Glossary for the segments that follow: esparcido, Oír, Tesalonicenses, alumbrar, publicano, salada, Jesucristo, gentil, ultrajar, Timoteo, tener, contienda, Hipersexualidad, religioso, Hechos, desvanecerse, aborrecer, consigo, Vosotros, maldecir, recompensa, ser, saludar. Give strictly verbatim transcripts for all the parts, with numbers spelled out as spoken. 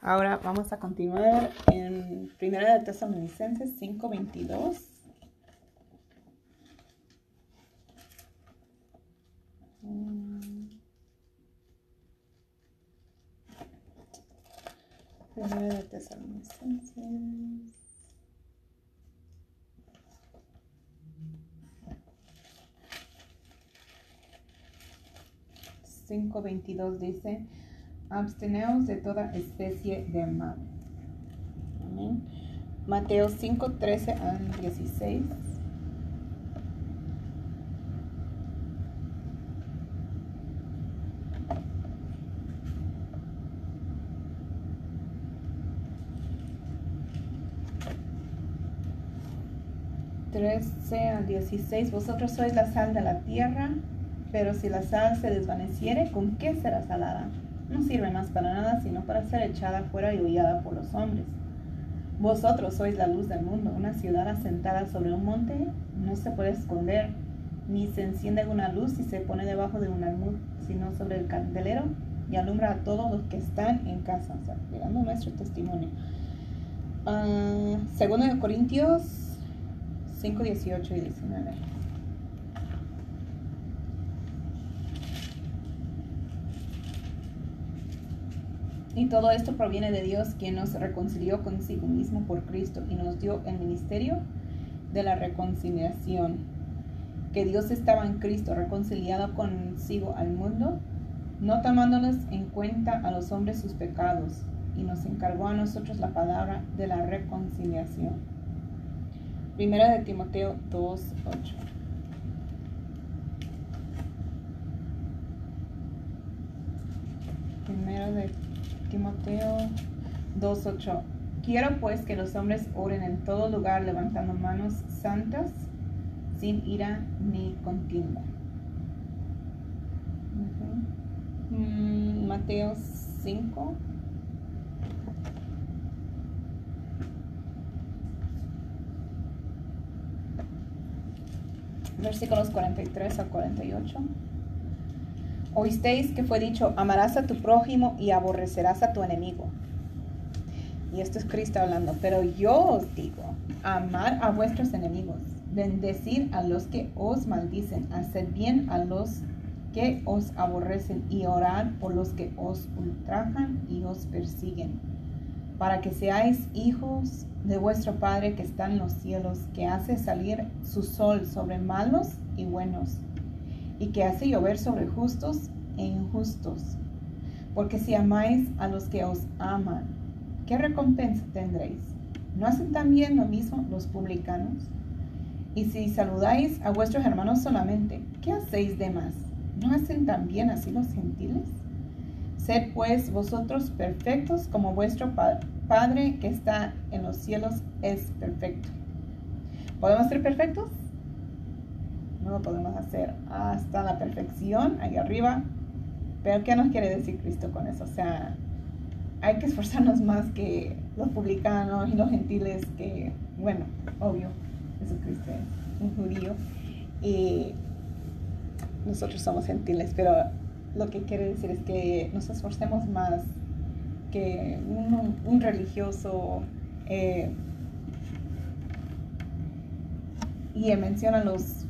Ahora vamos a continuar en primera de Tesalonicenses cinco veintidós. Primera de Tesalonicenses. cinco veintidós dice: absteneos de toda especie de mal. Amén. Mateo cinco, trece al dieciséis. trece al dieciséis. Vosotros sois la sal de la tierra, pero si la sal se desvaneciere, ¿con qué será salada? No sirve más para nada, sino para ser echada fuera y hollada por los hombres. Vosotros sois la luz del mundo. Una ciudad asentada sobre un monte no se puede esconder, ni se enciende una luz y se pone debajo de un almud, sino sobre el candelero, y alumbra a todos los que están en casa. O sea, dando nuestro testimonio. Uh, segundo de Corintios cinco, dieciocho y diecinueve. Y todo esto proviene de Dios, quien nos reconcilió consigo mismo por Cristo y nos dio el ministerio de la reconciliación. Que Dios estaba en Cristo reconciliado consigo al mundo, no tomándoles en cuenta a los hombres sus pecados, y nos encargó a nosotros la palabra de la reconciliación. Primera de Timoteo dos, ocho. Primera de Timoteo dos, ocho. Quiero pues que los hombres oren en todo lugar, levantando manos santas, sin ira ni contienda. Uh-huh. mm, Mateo cinco. Versículos cuarenta y tres a cuarenta y ocho. Oísteis que fue dicho: amarás a tu prójimo y aborrecerás a tu enemigo. Y esto es Cristo hablando. Pero yo os digo: amar a vuestros enemigos, bendecid a los que os maldicen, haced bien a los que os aborrecen y orad por los que os ultrajan y os persiguen, para que seáis hijos de vuestro Padre que está en los cielos, que hace salir su sol sobre malos y buenos, y que hace llover sobre justos e injustos. Porque si amáis a los que os aman, ¿qué recompensa tendréis? ¿No hacen también lo mismo los publicanos? Y si saludáis a vuestros hermanos solamente, ¿qué hacéis de más? ¿No hacen también así los gentiles? Sed pues vosotros perfectos, como vuestro pa- Padre que está en los cielos es perfecto. ¿Podemos ser perfectos? No lo podemos hacer hasta la perfección ahí arriba. Pero ¿qué nos quiere decir Cristo con eso? O sea, hay que esforzarnos más que los publicanos y los gentiles, que, bueno, obvio, Jesucristo es un judío y nosotros somos gentiles, pero lo que quiere decir es que nos esforcemos más que un, un religioso. eh, y él menciona los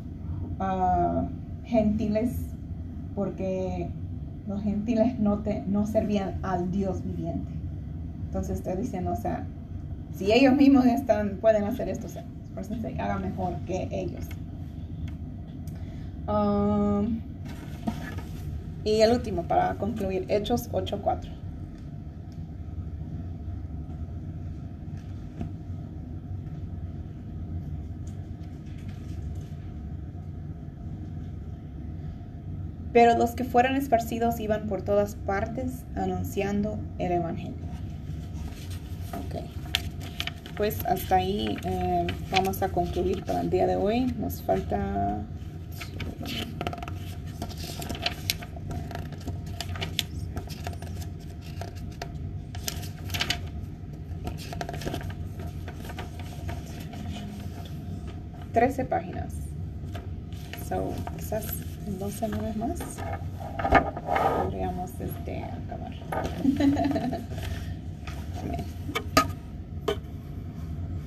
Uh, gentiles, porque los gentiles no, te, no servían al Dios viviente. Entonces está diciendo, o sea, si ellos mismos están, pueden hacer esto, o sea, esfuércense, hagan mejor que ellos. Um, y el último, para concluir, Hechos ocho, cuatro. Pero los que fueron esparcidos iban por todas partes anunciando el evangelio. Ok, pues hasta ahí eh, vamos a concluir para el día de hoy. Nos falta... trece páginas. So, quizás... en dos semanas más podríamos este, acabar.